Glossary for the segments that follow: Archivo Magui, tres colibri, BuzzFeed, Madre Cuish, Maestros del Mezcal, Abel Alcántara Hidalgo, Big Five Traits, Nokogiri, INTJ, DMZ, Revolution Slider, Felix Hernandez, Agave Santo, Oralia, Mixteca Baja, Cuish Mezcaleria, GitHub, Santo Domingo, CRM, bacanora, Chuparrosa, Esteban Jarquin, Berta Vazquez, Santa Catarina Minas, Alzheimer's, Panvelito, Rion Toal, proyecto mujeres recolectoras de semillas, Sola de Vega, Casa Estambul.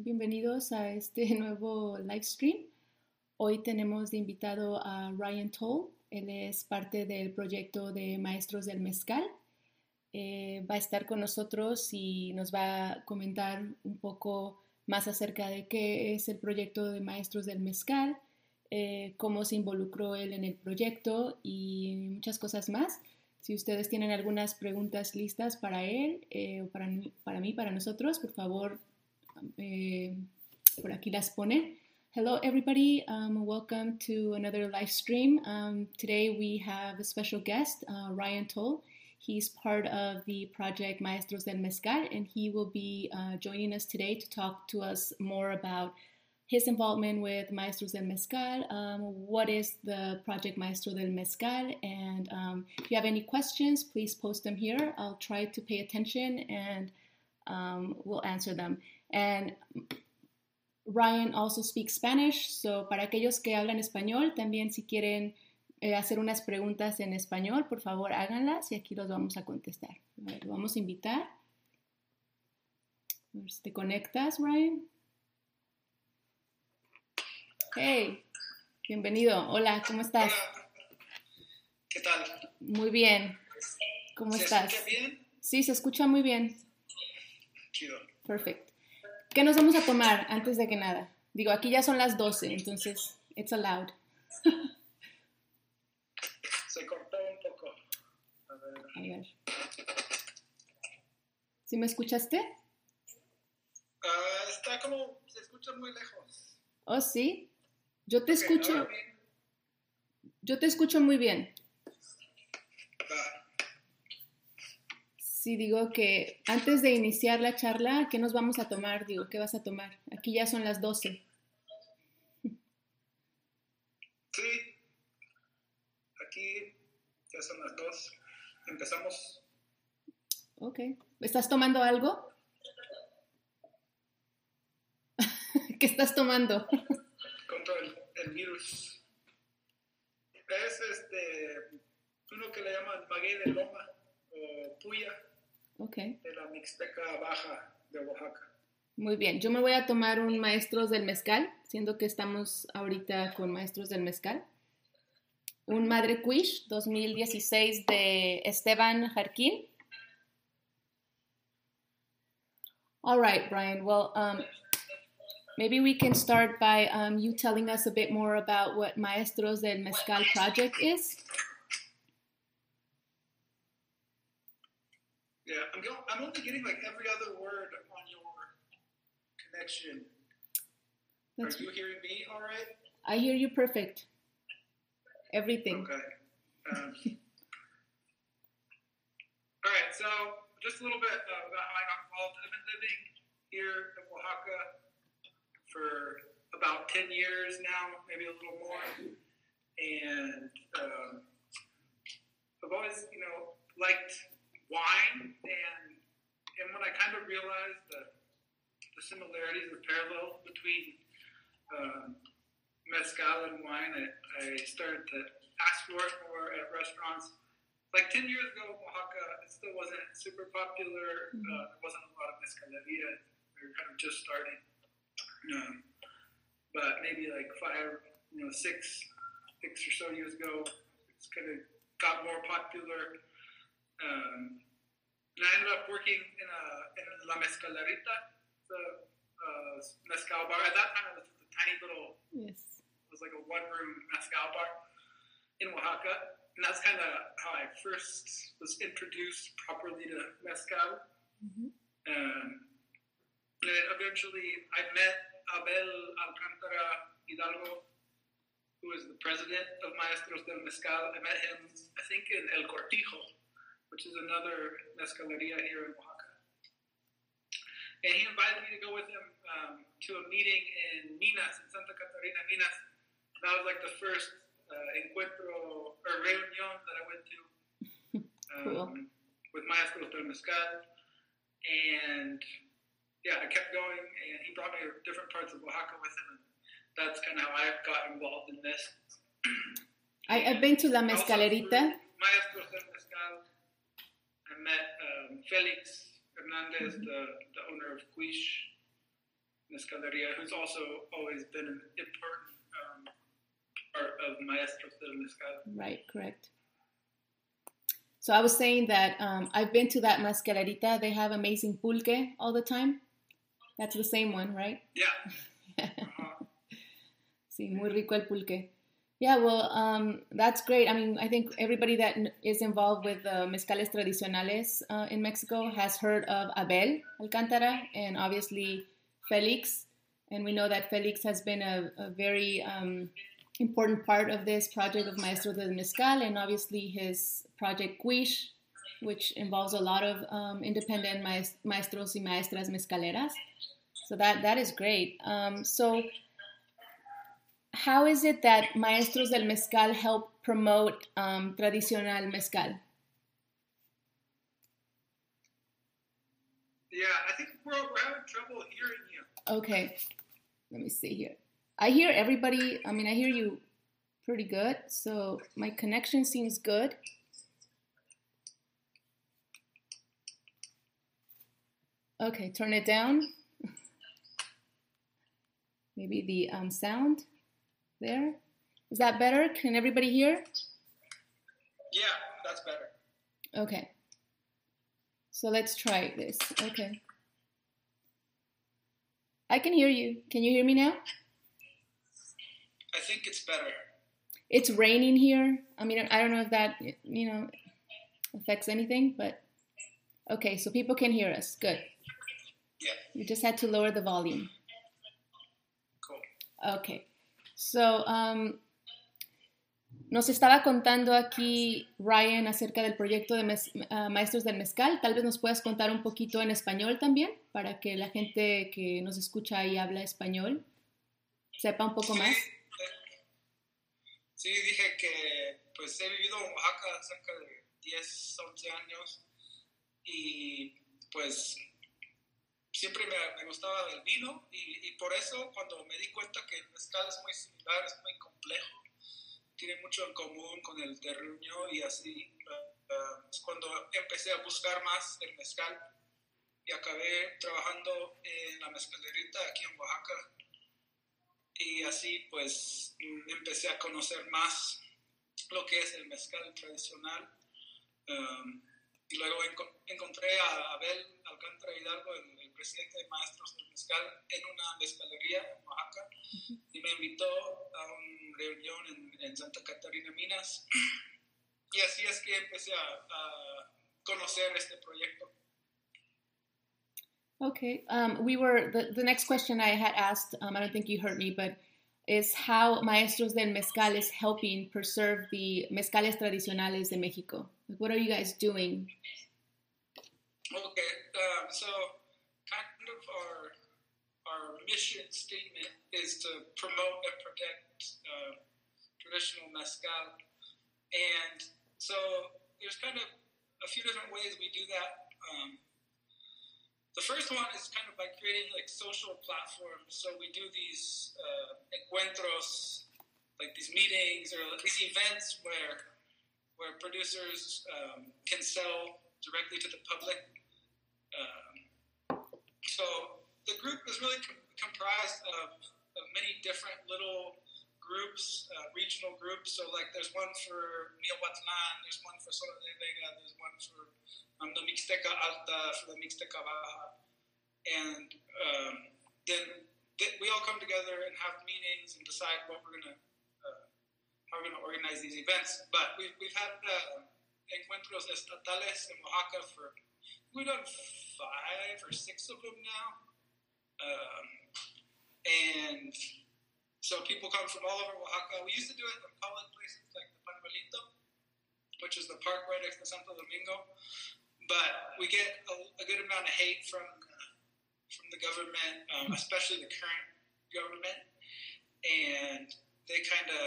Bienvenidos a este nuevo live stream. Hoy tenemos de invitado a Rion Toal. Él es parte del proyecto de Maestros del Mezcal. Va a estar con nosotros y nos va a comentar un poco más acerca de qué es el proyecto de Maestros del Mezcal, cómo se involucró él en el proyecto y muchas cosas más. Si ustedes tienen algunas preguntas listas para él o para mí, para nosotros, por favor, por aquí las ponen. Hello, everybody. Welcome to another live stream. Today we have a special guest, Rion Toal. He's part of the project Maestros del Mezcal, and he will be joining us today to talk to us more about his involvement with Maestros del Mezcal, what is the project Maestro del Mezcal, and if you have any questions, please post them here. I'll try to pay attention and we'll answer them. And Rion also speaks Spanish, so para aquellos que hablan español, también si quieren hacer unas preguntas en español, por favor háganlas y aquí los vamos a contestar. A ver, lo vamos a invitar. A ver si te conectas, Rion. Hey, bienvenido. Hola, ¿cómo estás? Hola. ¿Qué tal? Muy bien. ¿Cómo estás? ¿Se escucha bien? Sí, se escucha muy bien. Chido. Perfecto. ¿Qué nos vamos a tomar antes de que nada? Digo, aquí ya son las 12, entonces, it's allowed. Se cortó un poco. A ver. A ver. ¿Sí me escuchaste? Está como, se escucha muy lejos. Oh, sí. Yo te escucho. Yo te escucho muy bien. Sí, digo que antes de iniciar la charla, ¿qué nos vamos a tomar? Digo, ¿qué vas a tomar? Aquí ya son las 12. Sí, aquí ya son las 2. Empezamos. Ok. ¿Estás tomando algo? ¿Qué estás tomando? Contra el virus. Es uno que le llaman maguey de loma o puya. Okay. De la Mixteca Baja de Oaxaca. Muy bien, yo me voy a tomar un Maestros del Mezcal, siendo que estamos ahorita con Maestros del Mezcal. Un Madre Cuish 2016 de Esteban Jarquin. All right, Rion. Well, maybe we can start by you telling us a bit more about what Maestros del Mezcal project is. Yeah, I'm only getting like every other word on your connection. Are you hearing me all right? I hear you perfect. Everything. Okay. All right, so just a little bit about how I got involved. I've been living here in Oaxaca for about 10 years now, maybe a little more. And I've always, you know, liked wine, and when I kind of realized the similarities, the parallel between mezcal and wine, I started to ask for it more at restaurants. Like 10 years ago in Oaxaca, it still wasn't super popular. There wasn't a lot of mezcaleria. We were kind of just starting. But maybe like 5, 6 or so years ago, it's kind of got more popular. And I ended up working in La Mezcalerita, the mezcal bar. At that time, it was a tiny little, yes. It was like a one-room mezcal bar in Oaxaca, and that's kind of how I first was introduced properly to mezcal. And then eventually, I met Abel Alcántara Hidalgo, who is the president of Maestros del Mezcal. I met him, I think, in El Cortijo, which is another mezcaleria here in Oaxaca. And he invited me to go with him to a meeting in Minas, in Santa Catarina Minas. That was like the first encuentro or reunion that I went to with Maestros del Mezcal. And yeah, I kept going, and he brought me to different parts of Oaxaca with him. And that's kind of how I got involved in this. I've been to La Mezcalerita. Maestros del Mezcal. I met Felix Hernandez, the owner of Cuish Mezcaleria, who's also always been an important part of Maestros del Mezcal. Right, correct. So I was saying that I've been to that Mezcalerita. They have amazing pulque all the time. That's the same one, right? Yeah. Sí, muy rico el pulque. Yeah, well, that's great. I mean, I think everybody that is involved with mezcales tradicionales in Mexico has heard of Abel Alcántara and obviously Felix. And we know that Felix has been a very important part of this project of Maestros del Mezcal, and obviously his project Cuish, which involves a lot of independent maestros y maestras mezcaleras. So that is great. So how is it that Maestros del Mezcal help promote tradicional mezcal? Yeah, I think we're having trouble hearing you. Okay, let me see here. I hear everybody, I mean, I hear you pretty good, so my connection seems good. Okay, turn it down. Maybe the sound there. Is that better? Can everybody hear? Yeah, that's better. Okay. So let's try this. Okay. I can hear you. Can you hear me now? I think it's better. It's raining here. I mean, I don't know if that, you know, affects anything, but okay, so people can hear us. Good. Yeah. You just had to lower the volume. Cool. Okay. So, nos estaba contando aquí Rion acerca del proyecto de Maestros del Mezcal. Tal vez nos puedas contar un poquito en español también, para que la gente que nos escucha y habla español sepa un poco más. Sí, dije que pues he vivido en Oaxaca cerca de 10, 11 años y pues siempre me gustaba el vino y por eso cuando me di cuenta que el mezcal es muy similar, es muy complejo, tiene mucho en común con el terruño y así, es cuando empecé a buscar más el mezcal y acabé trabajando en la Mezcalerita aquí en Oaxaca. Y así pues empecé a conocer más lo que es el mezcal tradicional. Y luego encontré a Abel Alcántara Hidalgo, el presidente de Maestros del Mezcal, en una mezcalería en Oaxaca. Y me invitó a una reunión en Santa Catarina Minas. Y así es que empecé a conocer este proyecto. Okay, we were, the next question I had asked, I don't think you heard me, but is how Maestros del Mezcal is helping preserve the mezcales tradicionales de Mexico. Like, what are you guys doing? Okay, so kind of our mission statement is to promote and protect traditional mezcal. And so there's kind of a few different ways we do that. The first one is kind of by creating like social platforms. So we do these encuentros, like these meetings or these events where producers can sell directly to the public. So the group is really comprised of many different little groups, regional groups. So like there's one for Miahuatlán, there's one for Sola de Vega, there's one for the Mixteca Alta, for the Mixteca Baja, and then we all come together and have meetings and decide what we're gonna, how we're gonna organize these events. But we've had encuentros estatales in Oaxaca for, we've done 5 or 6 of them now, and so people come from all over Oaxaca. We used to do it in public places like the Panvelito, which is the park right next to Santo Domingo. But we get a good amount of hate from the government, especially the current government, and they kind of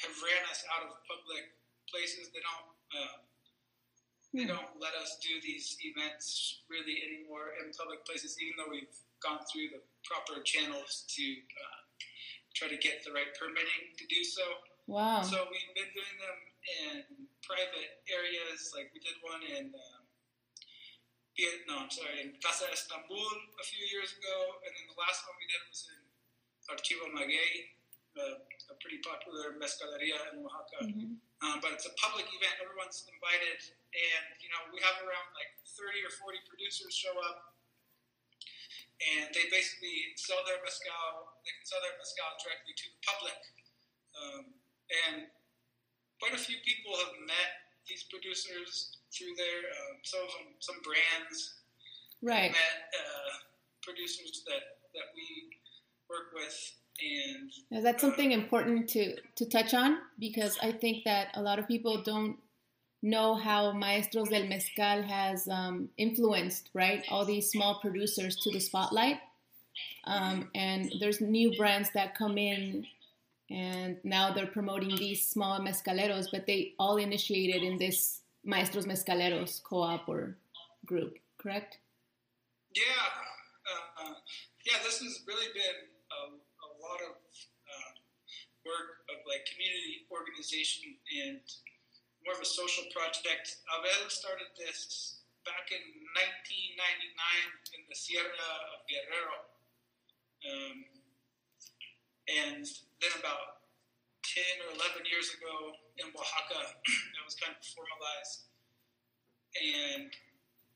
have ran us out of public places. They don't let us do these events really anymore in public places, even though we've gone through the proper channels to try to get the right permitting to do so. Wow! So we've been doing them in private areas, like we did one in in Casa Estambul a few years ago, and then the last one we did was in Archivo Magui, a pretty popular mezcaleria in Oaxaca. Mm-hmm. But it's a public event, everyone's invited, and you know, we have around like 30 or 40 producers show up, and they basically sell their mezcal. They can sell their mezcal directly to the public. And quite a few people have met these producers through their, some of them, some brands. Right. Met producers that we work with. And now that's something important to touch on, because I think that a lot of people don't know how Maestros del Mezcal has influenced, right, all these small producers to the spotlight. And there's new brands that come in, and now they're promoting these small mezcaleros, but they all initiated in this Maestros Mezcaleros co-op or group, correct? Yeah. This has really been a lot of work of like community organization and more of a social project. Abel started this back in 1999 in the Sierra of Guerrero. And then about 10 or 11 years ago in Oaxaca, it was kind of formalized. And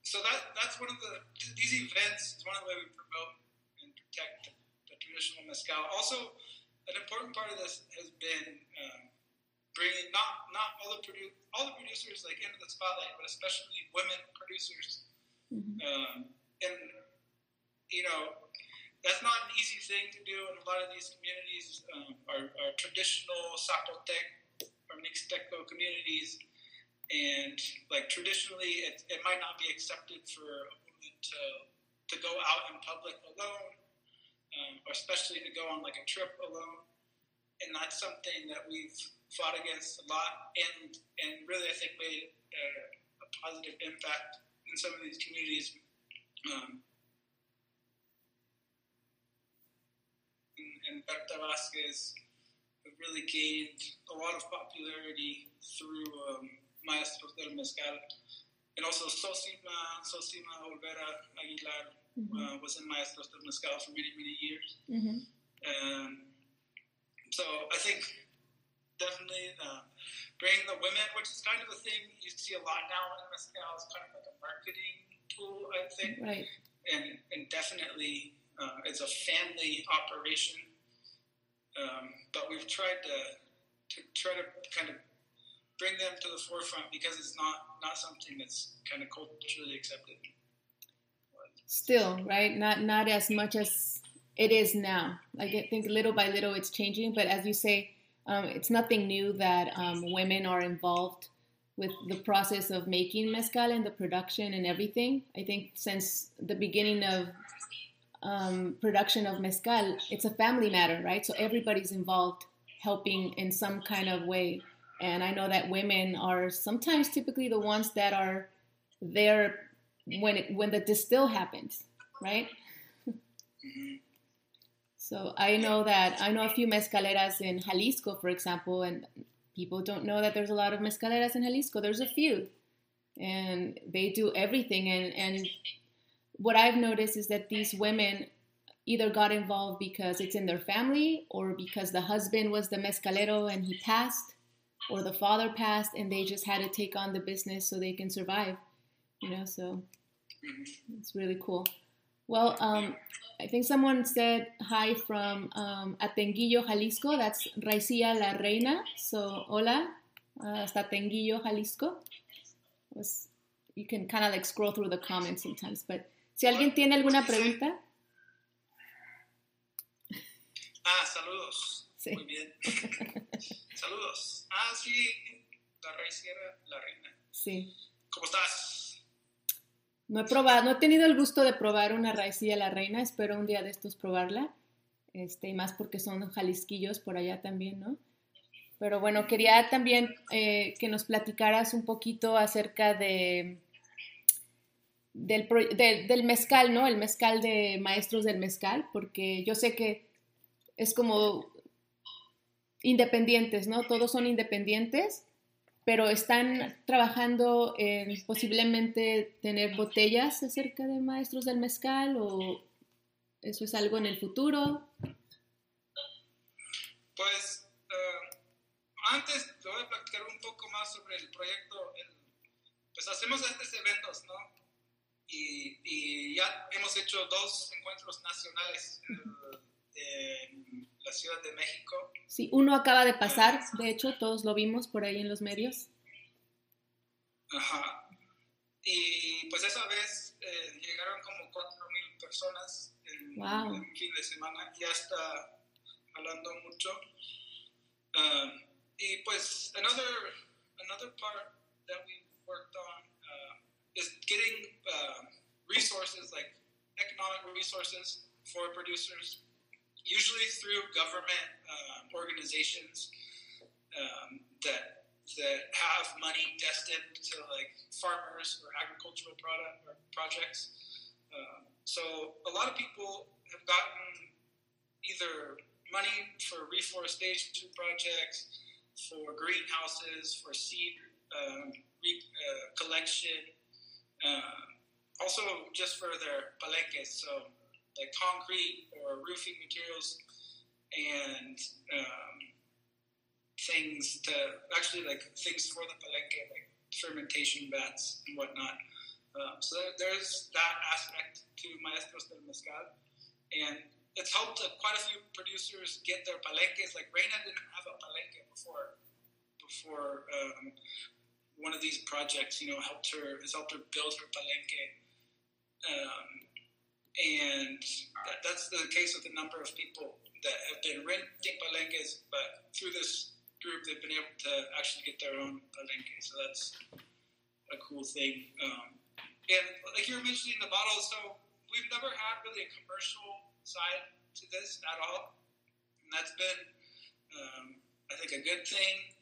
so that's one of these events is one of the way we promote and protect the traditional mezcal. Also, an important part of this has been bringing not all the producers like into the spotlight, but especially women producers. Mm-hmm. And you know, that's not an easy thing to do in a lot of these communities. Our traditional Zapotec or Mixteco communities, and like traditionally, it might not be accepted for a woman to go out in public alone, or especially to go on like a trip alone. And that's something that we've fought against a lot, and really I think made a positive impact in some of these communities. And Berta Vazquez have really gained a lot of popularity through Maestros del Mezcal. And also Sosima Olvera Aguilar, mm-hmm. Was in Maestros del Mezcal for many, many years. Mm-hmm. So I think definitely bringing the women, which is kind of a thing you see a lot now in mezcal, is kind of like a marketing tool, I think. Right. And definitely... it's a family operation, but we've tried to kind of bring them to the forefront, because it's not something that's kind of culturally accepted. Still, right? Not as much as it is now. Like, I think little by little it's changing, but as you say, it's nothing new that women are involved with the process of making mezcal and the production and everything. I think since the beginning of production of mezcal, it's a family matter, right? So everybody's involved helping in some kind of way. And I know that women are sometimes typically the ones that are there when the distill happens, right? Mm-hmm. So I know a few mezcaleras in Jalisco, for example, and people don't know that there's a lot of mezcaleras in Jalisco. There's a few, and they do everything, and what I've noticed is that these women either got involved because it's in their family, or because the husband was the mezcalero and he passed, or the father passed, and they just had to take on the business so they can survive, you know, so it's really cool. Well, I think someone said hi from Atenguillo, Jalisco. That's Raicia La Reina. So, hola, hasta Atenguillo, Jalisco. You can kind of like scroll through the comments sometimes, but... Si alguien tiene alguna pregunta. Saludos. Sí. Muy bien. Saludos. Sí, la reina. Sí. ¿Cómo estás? No he tenido el gusto de probar una raicilla la reina. Espero un día de estos probarla. Y más porque son jalisquillos por allá también, ¿no? Pero bueno, quería también que nos platicaras un poquito acerca de... Del mezcal, ¿no? El mezcal de Maestros del Mezcal, porque yo sé que es como independientes, ¿no? Todos son independientes, pero están trabajando en posiblemente tener botellas acerca de Maestros del Mezcal, o eso es algo en el futuro. Pues antes te voy a platicar un poco más sobre el proyecto. Pues hacemos estos eventos, ¿no? Y ya hemos hecho 2 encuentros nacionales en la Ciudad de México. Sí, uno acaba de pasar, de hecho, todos lo vimos por ahí en los medios. Ajá. Y pues esa vez llegaron como 4,000 personas en, wow, en fin de semana. Ya está hablando mucho. Y pues, another part that we worked on is getting resources, like economic resources for producers, usually through government organizations that have money destined to like farmers or agricultural product or projects. So a lot of people have gotten either money for reforestation projects, for greenhouses, for seed collection, also just for their palenques, so like concrete or roofing materials and things to actually like things for the palenque, like fermentation vats and whatnot. So there's that aspect to Maestros del Mezcal, and it's helped quite a few producers get their palenques. Like Reyna didn't have a palenque before. One of these projects, you know, has helped her build her palenque, and that's the case with a number of people that have been renting palenques, but through this group, they've been able to actually get their own palenque. So that's a cool thing. And like you were mentioning the bottle, so we've never had really a commercial side to this at all, and that's been, I think, a good thing.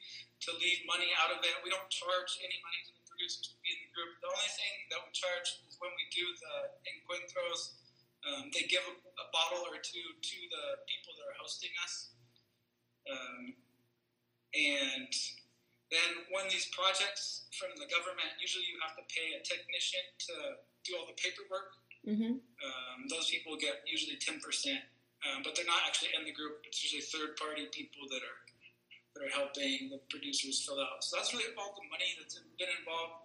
To leave money out of it. We don't charge any money to the producers to be in the group. The only thing that we charge is when we do the encuentros, they give a bottle or two to the people that are hosting us. And then when these projects from the government, usually you have to pay a technician to do all the paperwork. Mm-hmm. Those people get usually 10%, but they're not actually in the group. It's usually third-party people that are helping the producers fill out. So that's really all the money that's been involved.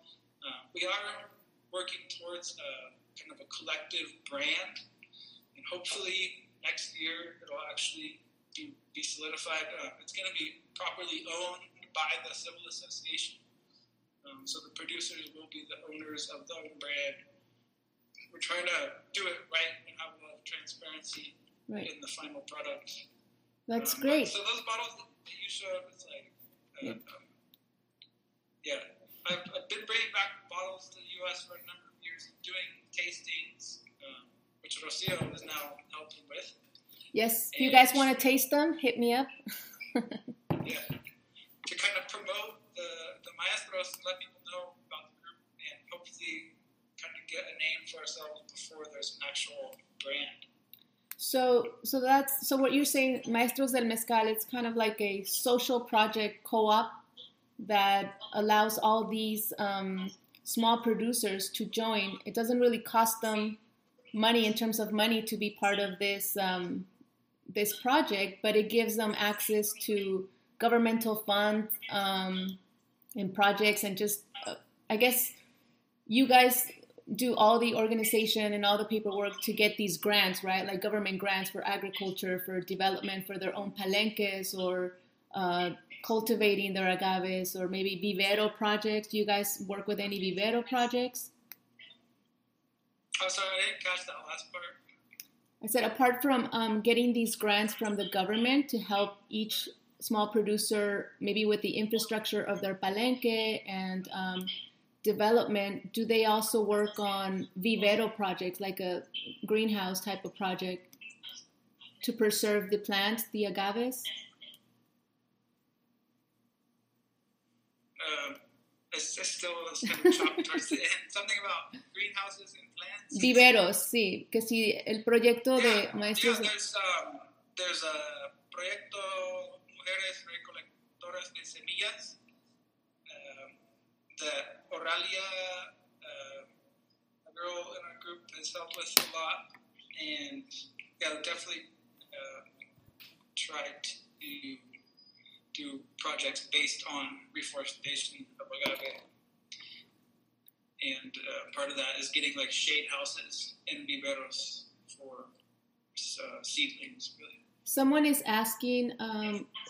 We are working towards a kind of a collective brand, and hopefully next year it'll actually be solidified. It's going to be properly owned by the civil association. So the producers will be the owners of their own brand. We're trying to do it right and have a lot of transparency in the final product. That's great. So those bottles that you showed, it's like, I've been bringing back bottles to the U.S. for a number of years, doing tastings, which Rocio is now helping with. Yes, if you guys want to taste them, hit me up. Yeah, to kind of promote the maestros and let people know about the group, and hopefully kind of get a name for ourselves before there's an actual brand. So what you're saying, Maestros del Mezcal, it's kind of like a social project co-op that allows all these small producers to join. It doesn't really cost them money in terms of money to be part of this this project, but it gives them access to governmental funds and projects, and just I guess you guys do all the organization and all the paperwork to get these grants, right? Like government grants for agriculture, for development, for their own palenques, or cultivating their agaves, or maybe vivero projects. Do you guys work with any vivero projects? I'm sorry, I didn't catch that last part. I said apart from getting these grants from the government to help each small producer, maybe with the infrastructure of their palenque and development, do they also work on vivero projects, like a greenhouse type of project to preserve the plants, the agaves? It's still kind of chopped towards the end. Something about greenhouses and plants. Viveros, sí, que sí, el proyecto de maestros. Yeah, there's a proyecto mujeres recolectoras de semillas. that Oralia, a girl in our group has helped us a lot, and yeah, definitely try to do projects based on reforestation of agave. And part of that is getting like shade houses and viveros for seedlings, really. Someone is asking,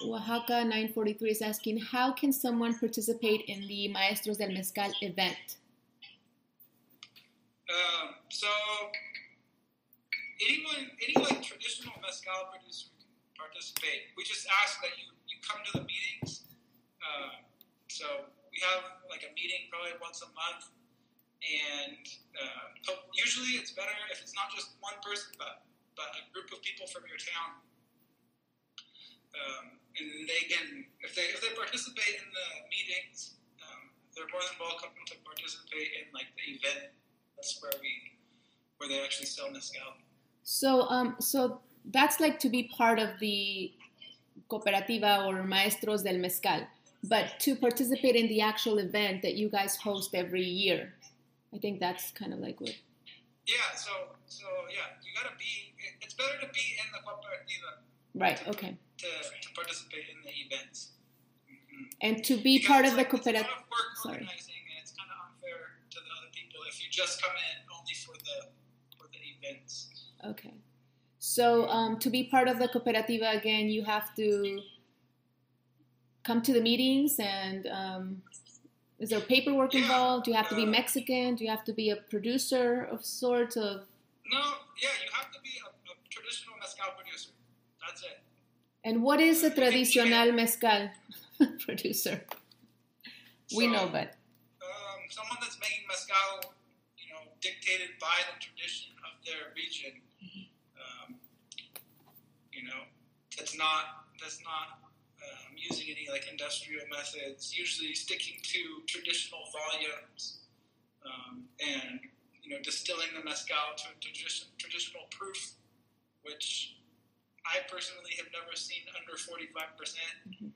Oaxaca 943 is asking, how can someone participate in the Maestros del Mezcal event? So any traditional mezcal producer can participate. We just ask that you come to the meetings. So we have like a meeting probably once a month, and usually it's better if it's not just one person, but a group of people from your town. And they can, if they participate in the meetings, they're more than welcome to participate in like the event. That's where they actually sell mezcal. So that's like to be part of the cooperativa or Maestros del Mezcal, but to participate in the actual event that you guys host every year, I think that's kind of like what. Yeah. So yeah, you gotta be. It's better to be in the cooperativa. Right. Okay. To participate in the events. Mm-hmm. And to be because part of the cooperative. It's a lot of work organizing, and it's kind of unfair to the other people if you just come in only for the events. Okay. So to be part of the cooperativa again, you have to come to the meetings, and is there paperwork involved? Do you have to be Mexican? Do you have to be a producer of sorts of? No. Yeah, you have to be a traditional mezcal producer. That's it. And what is a traditional mezcal producer? We know, but someone that's making mezcal, you know, dictated by the tradition of their region. You know, that's not using any like industrial methods. Usually, sticking to traditional volumes and you know, distilling the mezcal to traditional proof, which. I personally have never seen under 45%, mm-hmm.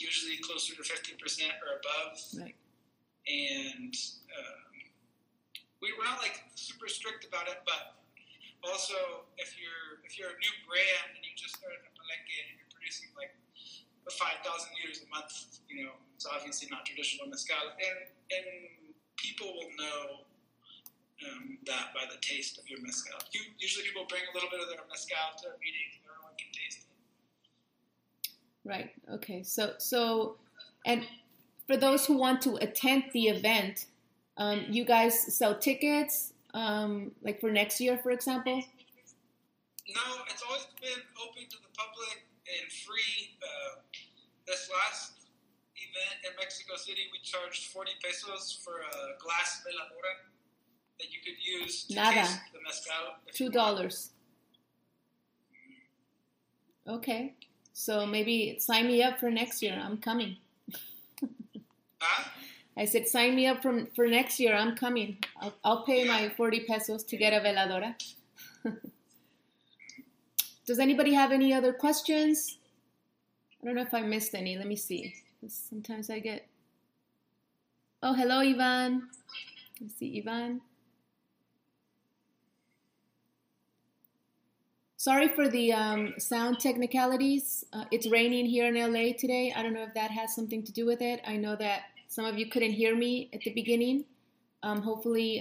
Usually closer to 50% or above. Right. And we're not like super strict about it, but also if you're a new brand and you just started a palenque and you're producing like 5,000 liters a month, you know, it's obviously not traditional mezcal. And people will know that by the taste of your mezcal. Usually people bring a little bit of their mezcal to a meeting and everyone can taste it. Right, okay. So, and for those who want to attend the event, you guys sell tickets, like for next year, for example? No, it's always been open to the public and free. This last event in Mexico City, we charged 40 pesos for a glass de la hora. That you could use to taste the mezcal. $2. Okay, so maybe sign me up for next year. I'm coming. Huh? I said sign me up for next year. I'm coming. I'll pay my 40 pesos to get a veladora. Does anybody have any other questions? I don't know if I missed any. Let me see. Sometimes I get. Oh, hello, Ivan. Let's see, Ivan. Sorry for the sound technicalities. It's raining here in LA today. I don't know if that has something to do with it. I know that some of you couldn't hear me at the beginning. Hopefully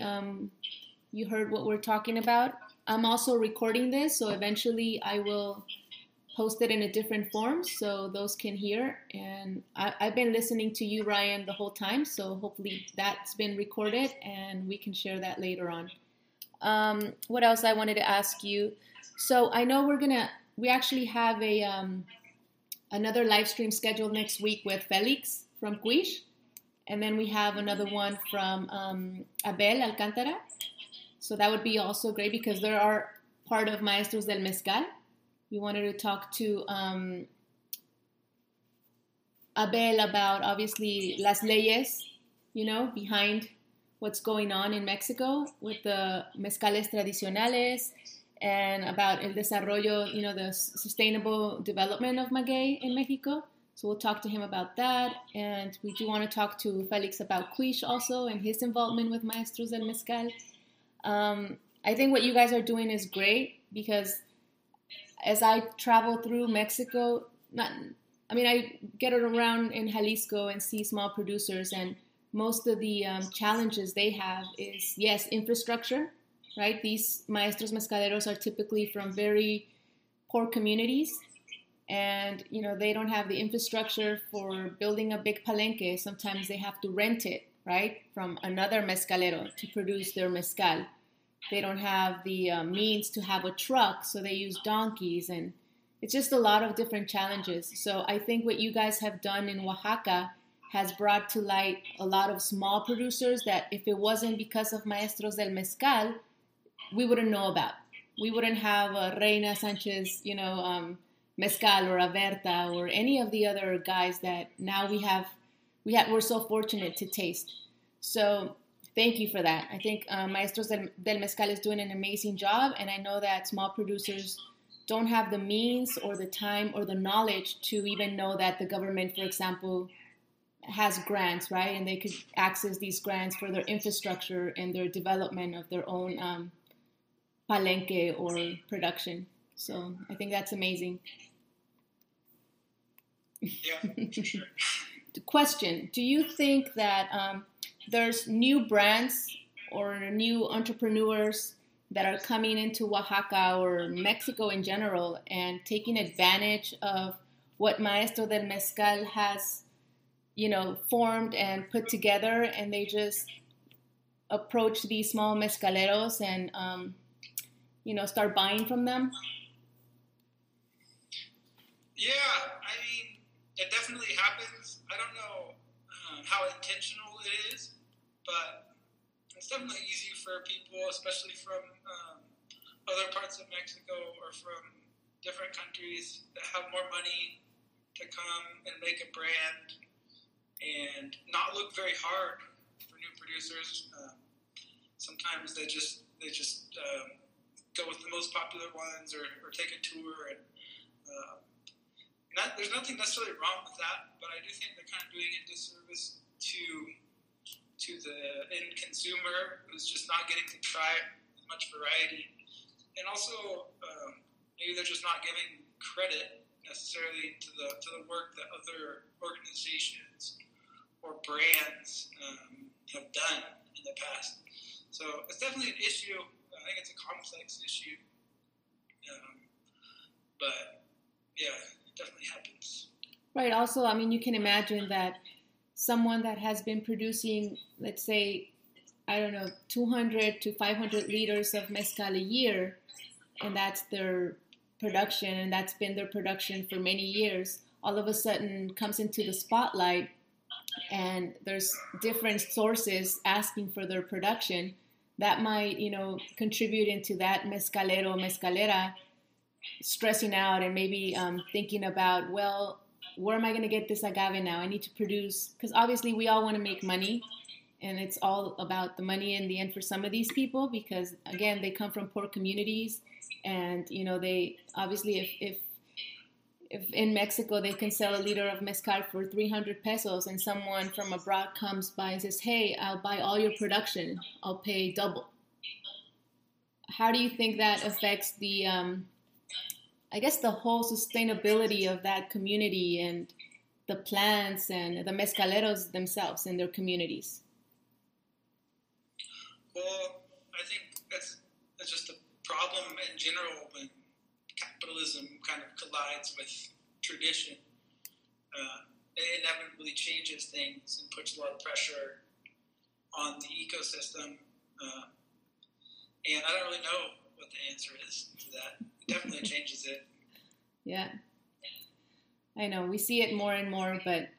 you heard what we're talking about. I'm also recording this, so eventually I will post it in a different form so those can hear. And I've been listening to you, Rion, the whole time, so hopefully that's been recorded and we can share that later on. What else I wanted to ask you? So I know we actually have a another live stream scheduled next week with Felix from Cuish, and then we have another one from Abel Alcántara. So that would be also great because they are part of Maestros del Mezcal. We wanted to talk to Abel about obviously las leyes, you know, behind what's going on in Mexico with the mezcales tradicionales. And about el desarrollo, you know, the sustainable development of maguey in Mexico. So we'll talk to him about that. And we do want to talk to Felix about Cuish also and his involvement with Maestros del Mezcal. I think what you guys are doing is great because as I travel through Mexico, I get around in Jalisco and see small producers, and most of the challenges they have is, yes, infrastructure, right? These maestros mezcaleros are typically from very poor communities, and they don't have the infrastructure for building a big palenque. Sometimes they have to rent it, right, from another mezcalero to produce their mezcal. They don't have the means to have a truck, so they use donkeys, and it's just a lot of different challenges. So I think what you guys have done in Oaxaca has brought to light a lot of small producers that if it wasn't because of Maestros del Mezcal, we wouldn't know about. We wouldn't have a Reyna Sanchez, Mezcal, or a Berta, or any of the other guys that now we're so fortunate to taste. So thank you for that. I think Maestros del Mezcal is doing an amazing job, and I know that small producers don't have the means or the time or the knowledge to even know that the government, for example, has grants, right? And they could access these grants for their infrastructure and their development of their own palenque or production. So I think that's amazing. Yeah, for sure. Question, do you think that there's new brands or new entrepreneurs that are coming into Oaxaca or Mexico in general and taking advantage of what Maestro del Mezcal has, formed and put together, and they just approach these small mezcaleros and, start buying from them? Yeah, it definitely happens. I don't know how intentional it is, but it's definitely easy for people, especially from other parts of Mexico or from different countries that have more money, to come and make a brand and not look very hard for new producers. Sometimes they just go with the most popular ones or take a tour. And there's nothing necessarily wrong with that, but I do think they're kind of doing a disservice to the end consumer who's just not getting to try as much variety. And also, maybe they're just not giving credit necessarily to the work that other organizations or brands have done in the past. So it's definitely an issue. I think it's a complex issue. But yeah, it definitely happens. Right. Also, you can imagine that someone that has been producing, let's say, 200 to 500 liters of mezcal a year, and that's their production, and that's been their production for many years, all of a sudden comes into the spotlight, and there's different sources asking for their production. That might, contribute into that mezcalero, mezcalera, stressing out and maybe thinking about, well, where am I going to get this agave now? I need to produce, because obviously we all want to make money, and it's all about the money in the end for some of these people, because again, they come from poor communities. And, they obviously, if in Mexico they can sell a liter of mezcal for 300 pesos and someone from abroad comes by and says, hey, I'll buy all your production, I'll pay double. How do you think that affects the, the whole sustainability of that community and the plants and the mezcaleros themselves and their communities? Well, I think that's just a problem in general when capitalism kind of collides with tradition. It inevitably changes things and puts a lot of pressure on the ecosystem. And I don't really know what the answer is to that. It definitely changes it. Yeah. I know. We see it more and more, but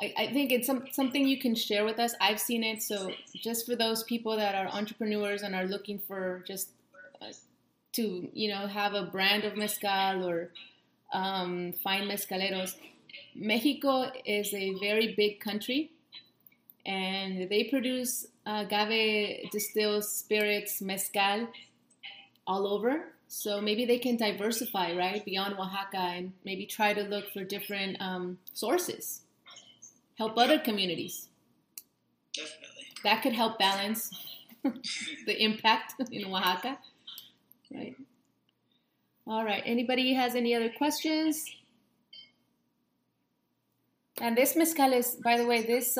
I think it's something you can share with us. I've seen it. So just for those people that are entrepreneurs and are looking for just to have a brand of mezcal or find mezcaleros. Mexico is a very big country, and they produce agave, distilled spirits, mezcal all over. So maybe they can diversify, right, beyond Oaxaca and maybe try to look for different sources. Help other communities. Definitely. That could help balance the impact in Oaxaca, right? All right. Anybody has any other questions? And this mezcal is, by the way, this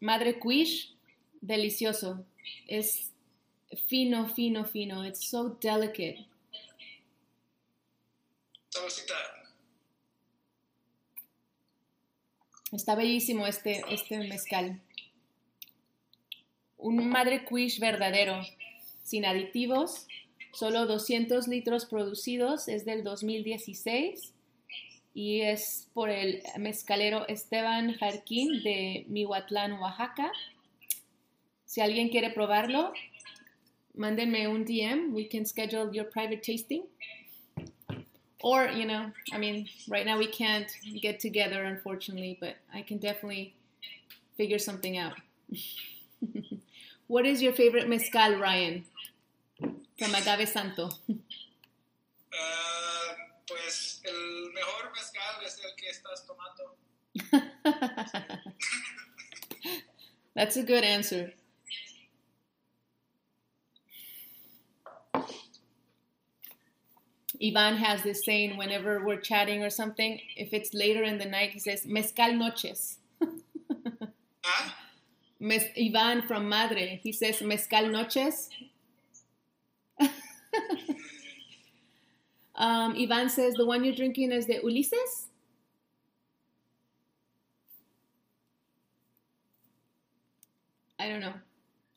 Madre Cuish, delicioso. It's fino, fino, fino. It's so delicate. Está bellísimo este mezcal. Un Madre Cuish verdadero, sin aditivos, solo 200 litros producidos, es del 2016 y es por el mezcalero Esteban Jarquin de Miahuatlán, Oaxaca. Si alguien quiere probarlo, mándenme un DM. We can schedule your private tasting. Or, you know, I mean, right now we can't get together, unfortunately, but I can definitely figure something out. What is your favorite mezcal, Rion, from Agave Santo? Pues el mejor mezcal es el que estás tomando. That's a good answer. Ivan has this saying whenever we're chatting or something, if it's later in the night, he says, mezcal noches. Huh? Ivan from Madre, he says, mezcal noches. Ivan says, the one you're drinking is the Ulises? I don't know.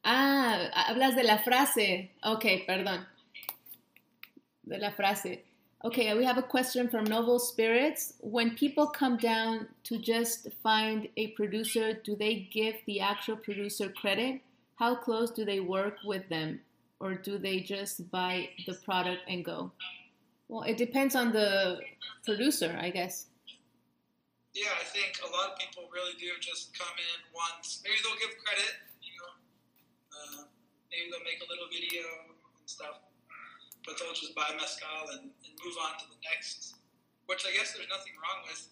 Ah, hablas de la frase. Okay, perdón. De la frase. Okay, we have a question from Novel Spirits. When people come down to just find a producer, do they give the actual producer credit? How close do they work with them? Or do they just buy the product and go? Well, it depends on the producer, I guess. Yeah, I think a lot of people really do just come in once. Maybe they'll give credit, you know. Maybe they'll make a little video and stuff. But they'll just buy mezcal and move on to the next, which I guess there's nothing wrong with,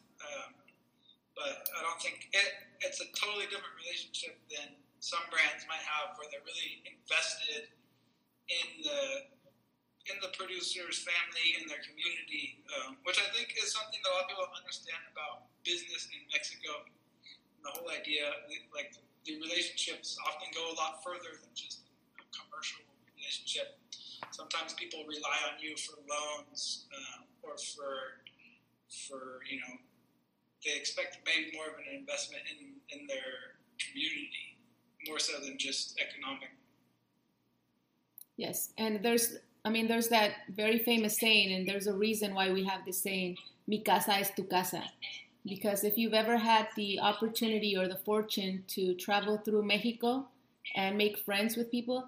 but I don't think it's a totally different relationship than some brands might have where they're really invested in the producer's family, in their community, which I think is something that a lot of people understand about business in Mexico. And the whole idea, like the relationships often go a lot further than just a commercial relationship. Sometimes people rely on you for loans or for you know, they expect maybe more of an investment in their community, more so than just economic. Yes, and there's that very famous saying, and there's a reason why we have this saying, mi casa es tu casa. Because if you've ever had the opportunity or the fortune to travel through Mexico and make friends with people,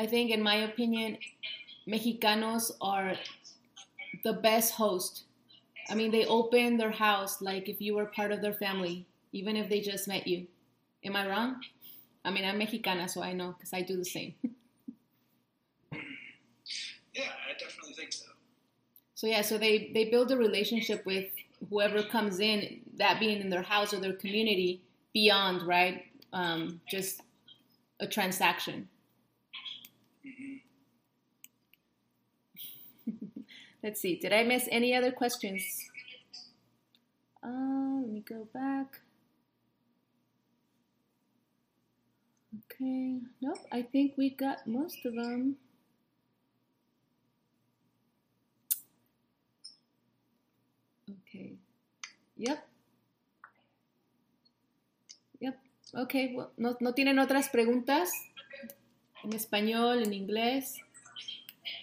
I think, in my opinion, Mexicanos are the best host. I mean, they open their house like if you were part of their family, even if they just met you. Am I wrong? I mean, I'm Mexicana, so I know because I do the same. Yeah, I definitely think so. So, yeah, so they build a relationship with whoever comes in, that being in their house or their community, beyond, right, just a transaction. Let's see, did I miss any other questions? Let me go back. Okay, nope, I think we got most of them. Okay, yep, okay, well, ¿no tienen otras preguntas? En español, en inglés.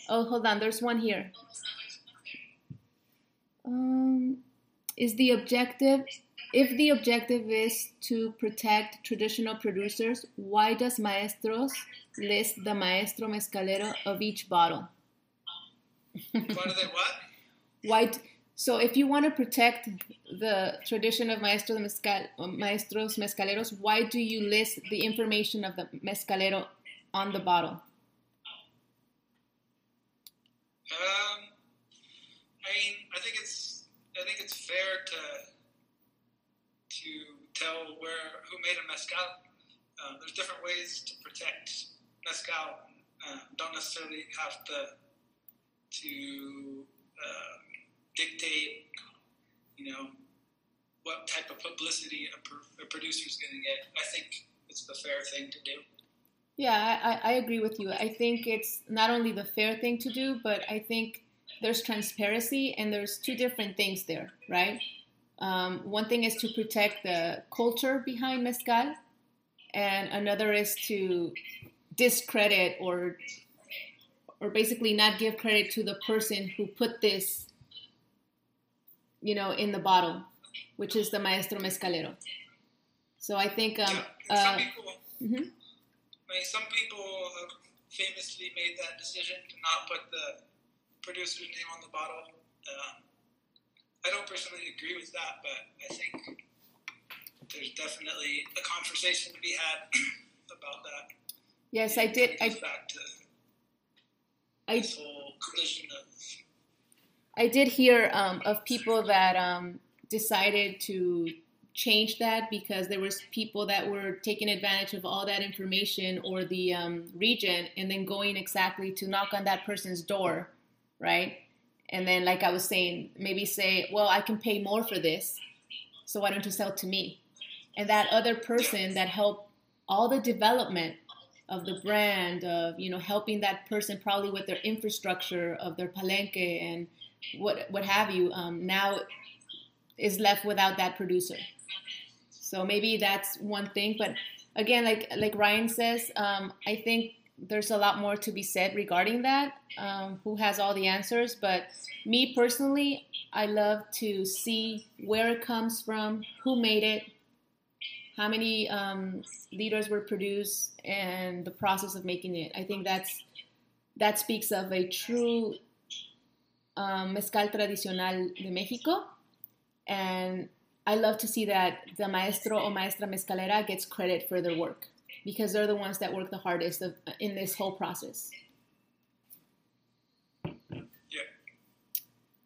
Oh, hold on, there's one here. If the objective is to protect traditional producers, why does Maestros list the maestro mezcalero of each bottle? Why do they what? So if you want to protect the tradition of Maestros Mezcaleros, why do you list the information of the mezcalero on the bottle? I think it's fair to tell who made a mezcal. There's different ways to protect mezcal. Don't necessarily have to dictate, what type of publicity a producer's going to get. I think it's the fair thing to do. Yeah, I agree with you. I think it's not only the fair thing to do, but I think there's transparency and there's two different things there, right? One thing is to protect the culture behind mezcal, and another is to discredit or basically not give credit to the person who put this, in the bottle, which is the maestro mezcalero. So I think... some people have famously made that decision to not put the producer's name on the bottle. I don't personally agree with that, but I think there's definitely a conversation to be had about that. Yes, I did. This whole collision of... I did hear of people that decided to change that because there was people that were taking advantage of all that information or the region and then going exactly to knock on that person's door, right? And then, like I was saying, maybe say, well, I can pay more for this, so why don't you sell to me? And that other person that helped all the development of the brand, of, helping that person probably with their infrastructure of their palenque and what have you, now is left without that producer. So maybe that's one thing, but again, like Rion says, I think there's a lot more to be said regarding that, who has all the answers, but me personally, I love to see where it comes from, who made it, how many liters were produced, and the process of making it. I think that speaks of a true mezcal tradicional de Mexico, and I love to see that the maestro or maestra mezcalera gets credit for their work because they're the ones that work the hardest in this whole process. Yeah.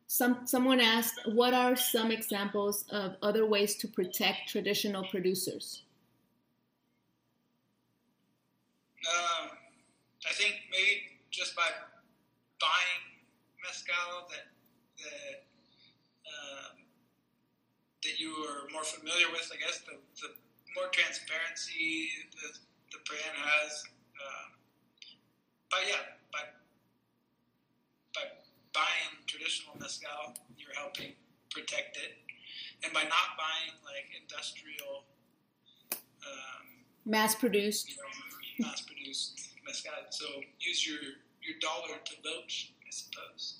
Someone asked, what are some examples of other ways to protect traditional producers? I think maybe just by buying mezcal that you are more familiar with, I guess, the more transparency the brand has. But yeah, by buying traditional mezcal, you're helping protect it. And by not buying, industrial... mass-produced. Mass-produced mezcal. So use your dollar to vouch, I suppose.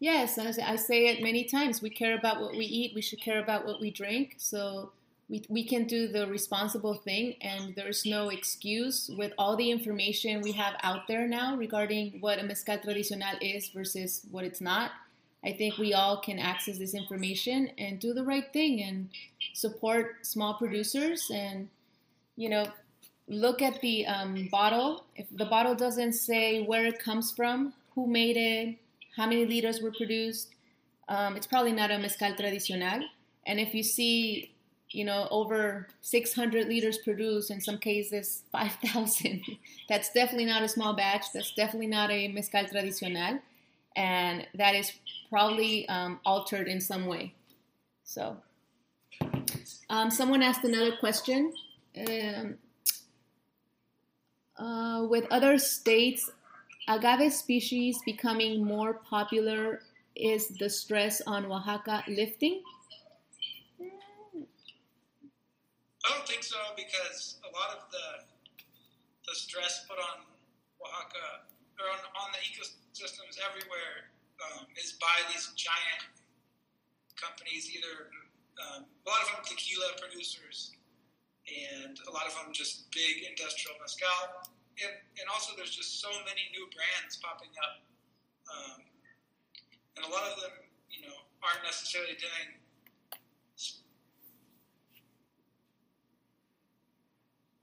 Yes, I say it many times. We care about what we eat. We should care about what we drink. So we can do the responsible thing, and there's no excuse with all the information we have out there now regarding what a mezcal tradicional is versus what it's not. I think we all can access this information and do the right thing and support small producers and, look at the bottle. If the bottle doesn't say where it comes from, who made it, how many liters were produced, it's probably not a mezcal tradicional. And if you see, over 600 liters produced, in some cases 5,000, that's definitely not a small batch. That's definitely not a mezcal tradicional. And that is probably altered in some way. So someone asked another question. With other states, agave species becoming more popular, is the stress on Oaxaca lifting? I don't think so, because a lot of the stress put on Oaxaca or on the ecosystems everywhere is by these giant companies, either a lot of them tequila producers and a lot of them just big industrial mezcal. And also there's just so many new brands popping up. And a lot of them, aren't necessarily doing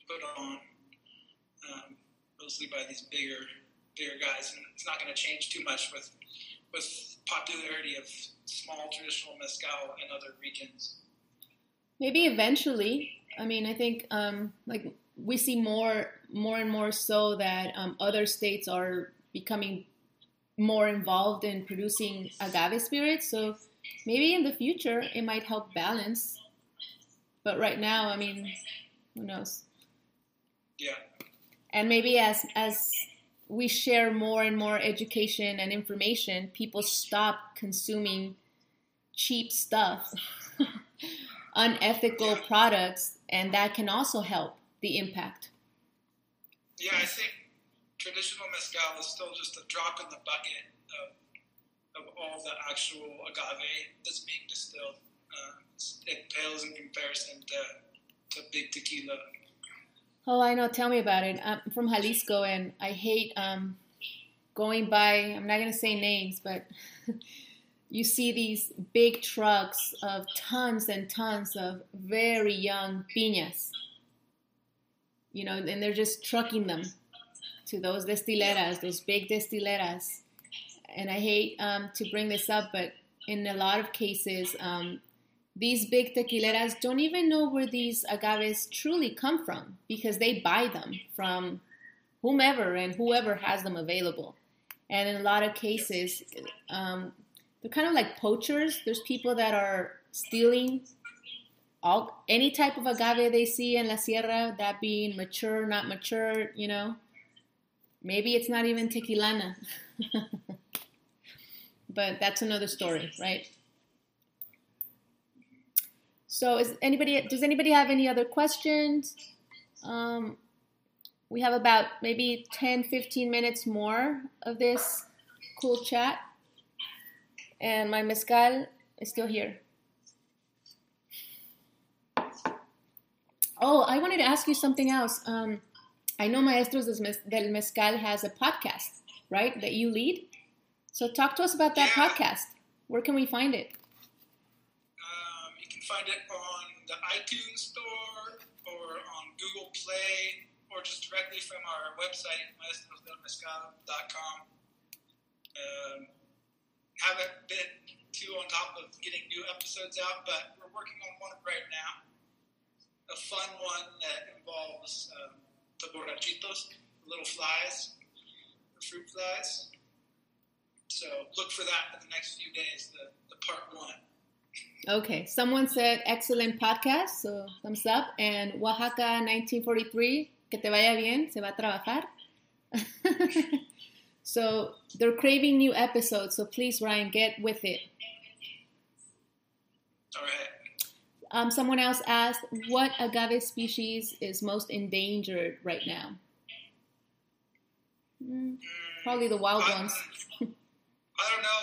put on, mostly by these bigger guys. And it's not going to change too much with with popularity of small traditional mezcal in other regions? Maybe eventually. I mean, I think like we see more and more so that other states are becoming more involved in producing agave spirits. So maybe in the future it might help balance. But right now, I mean, who knows? Yeah. And maybe as we share more and more education and information, people stop consuming cheap stuff, unethical products, and that can also help the impact. Yeah, I think traditional mezcal is still just a drop in the bucket of all the actual agave that's being distilled. It pales in comparison to big tequila. Oh, I know. Tell me about it. I'm from Jalisco, and I hate going by, I'm not going to say names, but you see these big trucks of tons and tons of very young piñas, you know, and they're just trucking them to those destileras, those big destileras. And I hate to bring this up, but in a lot of cases, these big tequileras don't even know where these agaves truly come from because they buy them from whomever and whoever has them available. And in a lot of cases, they're kind of like poachers. There's people that are stealing any type of agave they see in La Sierra, that being mature, not mature, you know. Maybe it's not even tequilana. But that's another story, right? So does anybody have any other questions? We have about maybe 10, 15 minutes more of this cool chat. And my mezcal is still here. Oh, I wanted to ask you something else. I know Maestros del Mezcal has a podcast, right, that you lead? So talk to us about that podcast. Where can we find it? Find it on the iTunes store or on Google Play or just directly from our website, maestrosdelmezcal.com. Haven't been too on top of getting new episodes out, but we're working on one right now, a fun one that involves the borrachitos, the little flies, the fruit flies. So look for that in the next few days, the part one. Okay, someone said excellent podcast, so thumbs up. And Oaxaca 1943, que te vaya bien, se va a trabajar. So they're craving new episodes, so please, Ryan, get with it. All right. Someone else asked, what agave species is most endangered right now? Probably the wild ones. I don't know.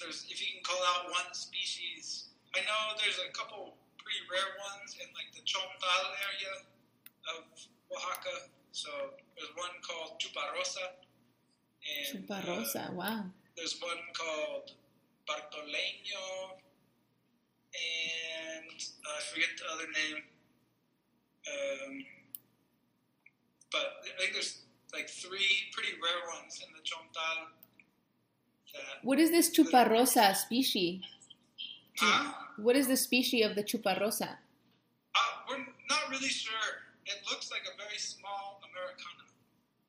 If you can call out one species, I know there's a couple pretty rare ones in like the Chontal area of Oaxaca. So there's one called Chuparrosa. And, Chuparrosa, wow. There's one called Bartoleño, and I forget the other name. But I think there's like three pretty rare ones in the Chontal. What is this Chuparrosa species? What is the species of the Chuparrosa? We're not really sure. It looks like a very small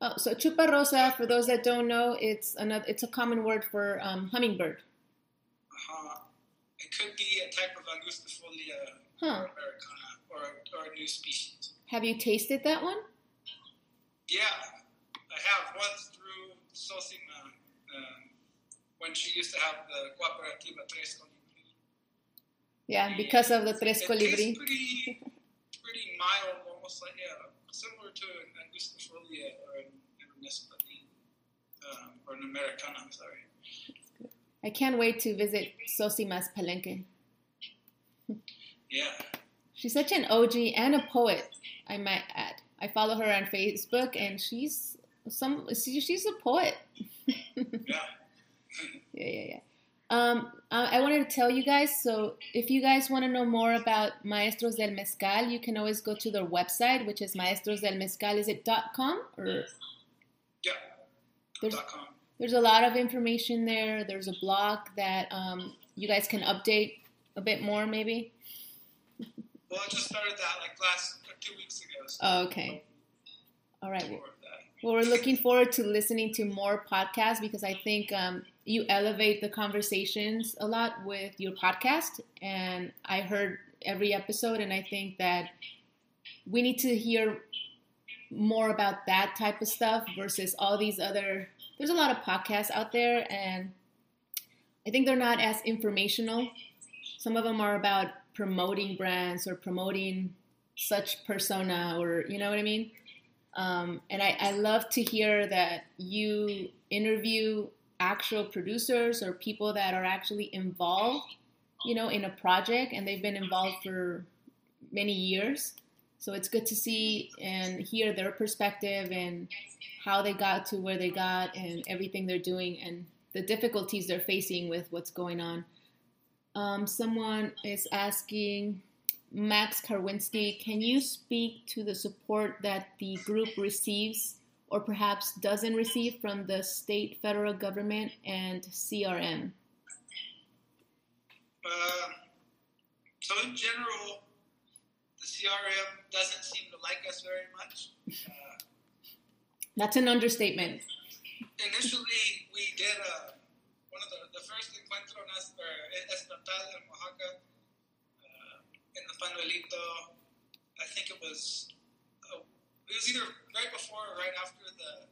Americana. Oh, so Chuparrosa, for those that don't know, it's a common word for hummingbird. It could be a type of angustifolia or Americana or a new species. Have you tasted that one? Yeah, I have once through Sosima. When she used to have the cooperativa Tres Colibri. Yeah, because of the Tres Colibri. It's pretty mild, almost like, yeah, similar to an angustifolia or an espalín, or an Americana, I'm sorry. I can't wait to visit Sosima's Palenque. Yeah. She's such an OG and a poet, I might add. I follow her on Facebook, and she's a poet. Yeah. Yeah. I wanted to tell you guys, so if you guys want to know more about Maestros del Mezcal, you can always go to their website, which is maestrosdelmezcal.com. Or... Yeah, .com. There's a lot of information there. There's a blog that you guys can update a bit more, maybe. Well, I just started that like last 2 weeks ago. So oh, okay. All right. Well, we're looking forward to listening to more podcasts because I think you elevate the conversations a lot with your podcast. And I heard every episode, and I think that we need to hear more about that type of stuff versus all these other. There's a lot of podcasts out there, and I think they're not as informational. Some of them are about promoting brands or promoting such persona, or you know what I mean? And I love to hear that you interview actual producers or people that are actually involved, you know, in a project, and they've been involved for many years. So it's good to see and hear their perspective and how they got to where they got and everything they're doing and the difficulties they're facing with what's going on. Someone is asking, Max Karwinski, can you speak to the support that the group receives or perhaps doesn't receive from the state, federal government, and CRM? So in general, the CRM doesn't seem to like us very much. That's an understatement. Initially, we did one of the first encuentro estatal in Oaxaca, in the Panvelito. I think it was either right before or right after the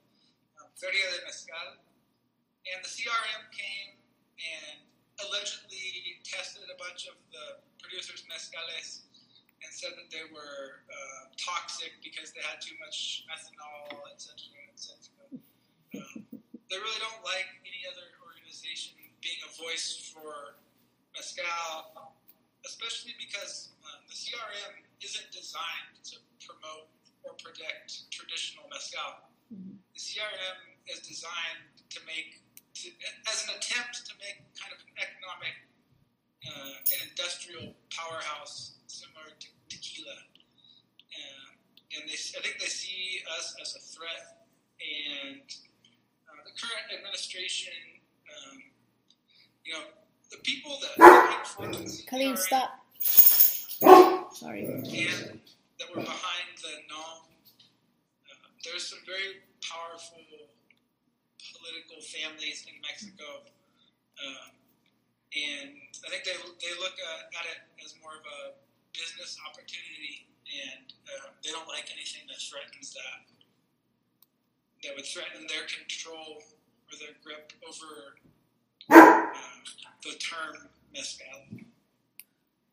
Feria de Mezcal, and the CRM came and allegedly tested a bunch of the producers' mezcales and said that they were toxic because they had too much methanol, etc., etc. They really don't like any other organization being a voice for mezcal, especially because the CRM isn't designed to promote or protect traditional mezcal. Mm-hmm. The CRM is designed to as an attempt to make kind of an economic and industrial powerhouse similar to tequila. And I think they see us as a threat. And the current administration, the people that Colleen, stop. Sorry. And that were behind the NOM. There's some very powerful political families in Mexico, and I think they look at it as more of a business opportunity, and they don't like anything that threatens that. That would threaten their control or their grip over the term mezcal.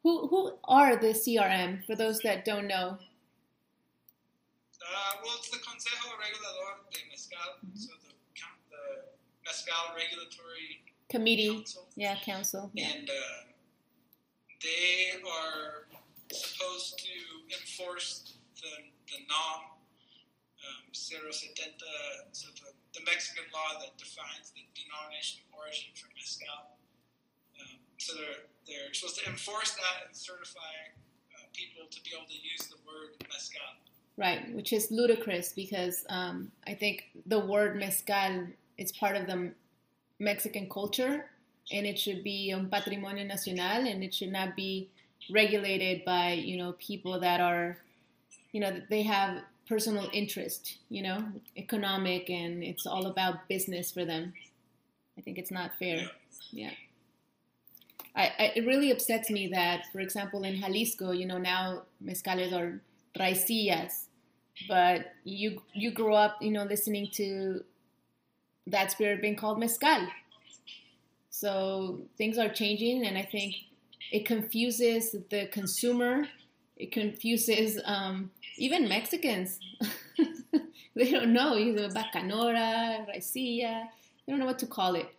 Who are the CRM, for those that don't know? Well, it's the Consejo Regulador de Mezcal, mm-hmm. So the Mezcal Regulatory Committee. Council. Yeah, Council. Yeah. And they are supposed to enforce the NOM 070, so the Mexican law that defines the denomination of origin for mezcal. So they're supposed to enforce that and certify people to be able to use the word mezcal. Right, which is ludicrous because I think the word mezcal is part of the Mexican culture, and it should be un patrimonio nacional, and it should not be regulated by people that are they have personal interest, economic, and it's all about business for them. I think it's not fair. Yeah. It really upsets me that, for example, in Jalisco, now mezcales are raicillas, but you grow up, listening to that spirit being called mezcal. So things are changing, and I think it confuses the consumer. It confuses even Mexicans. They don't know either bacanora, raicilla. They don't know what to call it.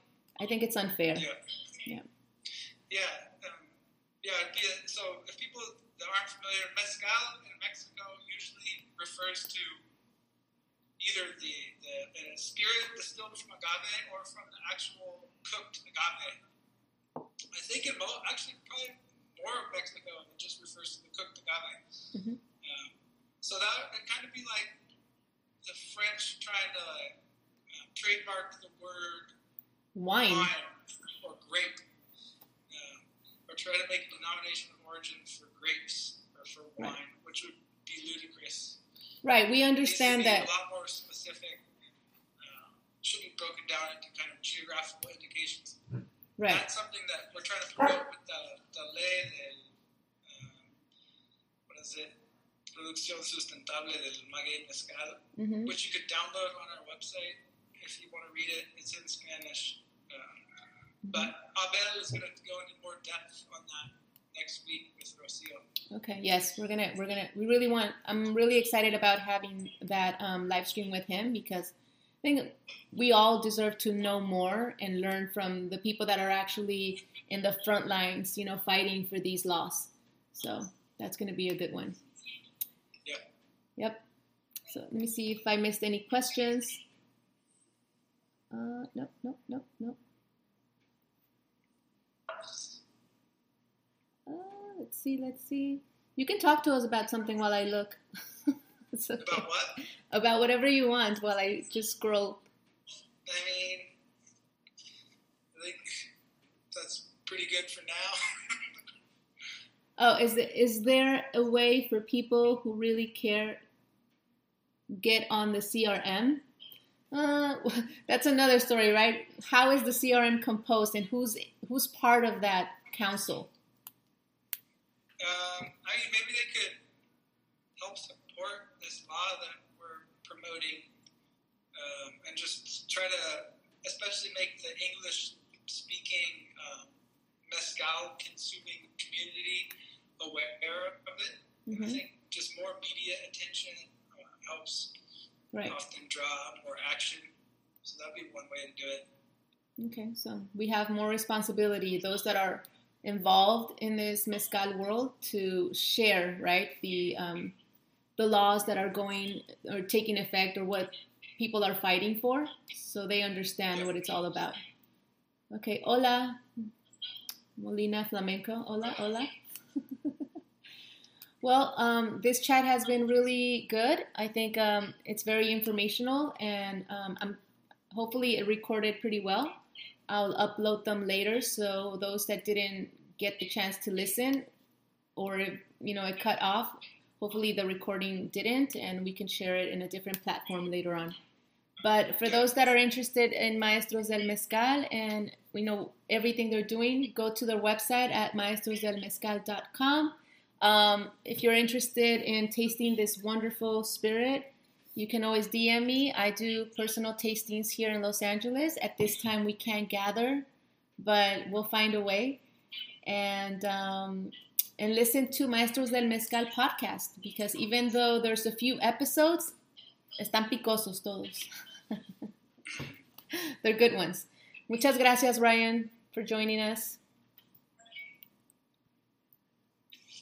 I think it's unfair. So if people that aren't familiar, mezcal in Mexico usually refers to either the spirit distilled from agave or from the actual cooked agave. I think in actually probably more of Mexico, it just refers to the cooked agave. Mm-hmm. So that would kind of be like the French trying to trademarked the word wine or grape, or try to make the denomination of origin for grapes or for wine, which would be ludicrous. Right, we understand that. A lot more specific. Should be broken down into kind of geographical indications. Right. That's something that we're trying to promote with the ley del, what is it? Producción Sustentable del Maguey Mezcal, which you could download on our website if you want to read it. It's in Spanish. But Abel is going to go into more depth on that next week with Rocio. Okay. Yes, we really want. I'm really excited about having that live stream with him, because I think we all deserve to know more and learn from the people that are actually in the front lines, you know, fighting for these laws. So that's going to be a good one. Yep. So let me see if I missed any questions. No. Let's see. You can talk to us about something while I look. It's okay. About what? About whatever you want while I just scroll. I mean, I think that's pretty good for now. Oh, is there a way for people who really care get on the CRM? That's another story, right? How is the CRM composed, and who's part of that council? I mean, maybe they could help support this law that we're promoting, and just try to especially make the English-speaking mezcal consuming community aware of it. Mm-hmm. I think just more media attention helps often draw more action. So that'd be one way to do it. Okay, so we have more responsibility, those that are involved in this mezcal world, to share, right, the laws that are going or taking effect, or what people are fighting for, so they understand what it's all about. Okay, hola. Molina Flamenco. Hola. Well, this chat has been really good. I think it's very informational, and hopefully it recorded pretty well. I'll upload them later, so those that didn't get the chance to listen, or it cut off, hopefully the recording didn't, and we can share it in a different platform later on. But for those that are interested in Maestros del Mezcal, and we know everything they're doing, go to their website at maestrosdelmezcal.com. If you're interested in tasting this wonderful spirit, you can always DM me. I do personal tastings here in Los Angeles. At this time, we can't gather, but we'll find a way. And listen to Maestros del Mezcal podcast, because even though there's a few episodes, están picosos todos. They're good ones. Muchas gracias, Rion, for joining us.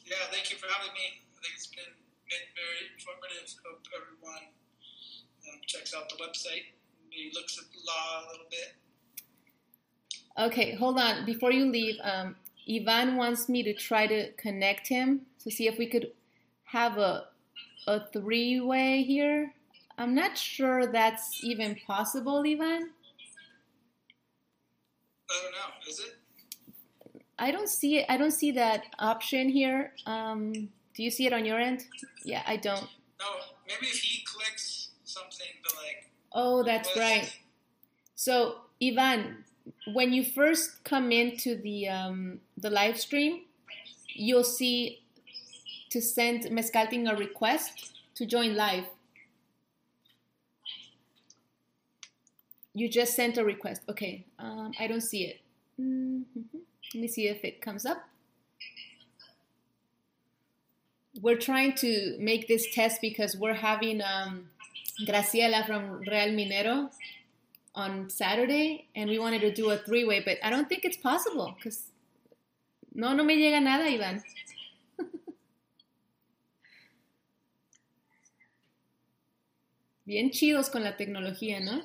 Yeah, thank you for having me. I think it's been very informative. Hope everyone checks out the website. Maybe looks at the law a little bit. Okay, hold on. Before you leave, Ivan wants me to try to connect him to see if we could have a three-way here. I'm not sure that's even possible, Ivan. I don't know. Is it? I don't see it. I don't see that option here. Do you see it on your end? Yeah, I don't. No, maybe if he clicks something, but like. Oh, that's right. So, Ivan, when you first come into the live stream, you'll see to send Mezcalting a request to join live. You just sent a request. Okay, I don't see it. Mm-hmm. Let me see if it comes up. We're trying to make this test because we're having Graciela from Real Minero on Saturday, and we wanted to do a three-way, but I don't think it's possible because no me llega nada, Iván. Bien chidos con la tecnología, ¿no?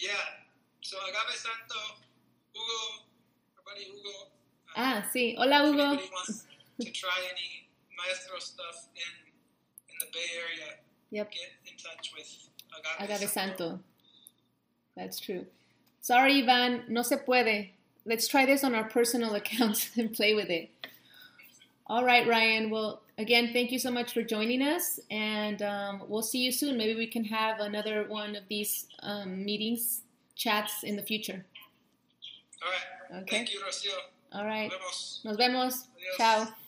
Yeah, so Agave Santo, Hugo, everybody, Hugo. Sí, hola Hugo. If anybody wants to try any maestro stuff in the Bay Area, get in touch with Agave Santo. That's true. Sorry, Iván, no se puede. Let's try this on our personal accounts and play with it. All right, Ryan. Well, again, thank you so much for joining us, and we'll see you soon. Maybe we can have another one of these meetings, chats in the future. All right. Okay. Thank you, Rocio. All right. Nos vemos. Nos vemos. Adiós. Ciao.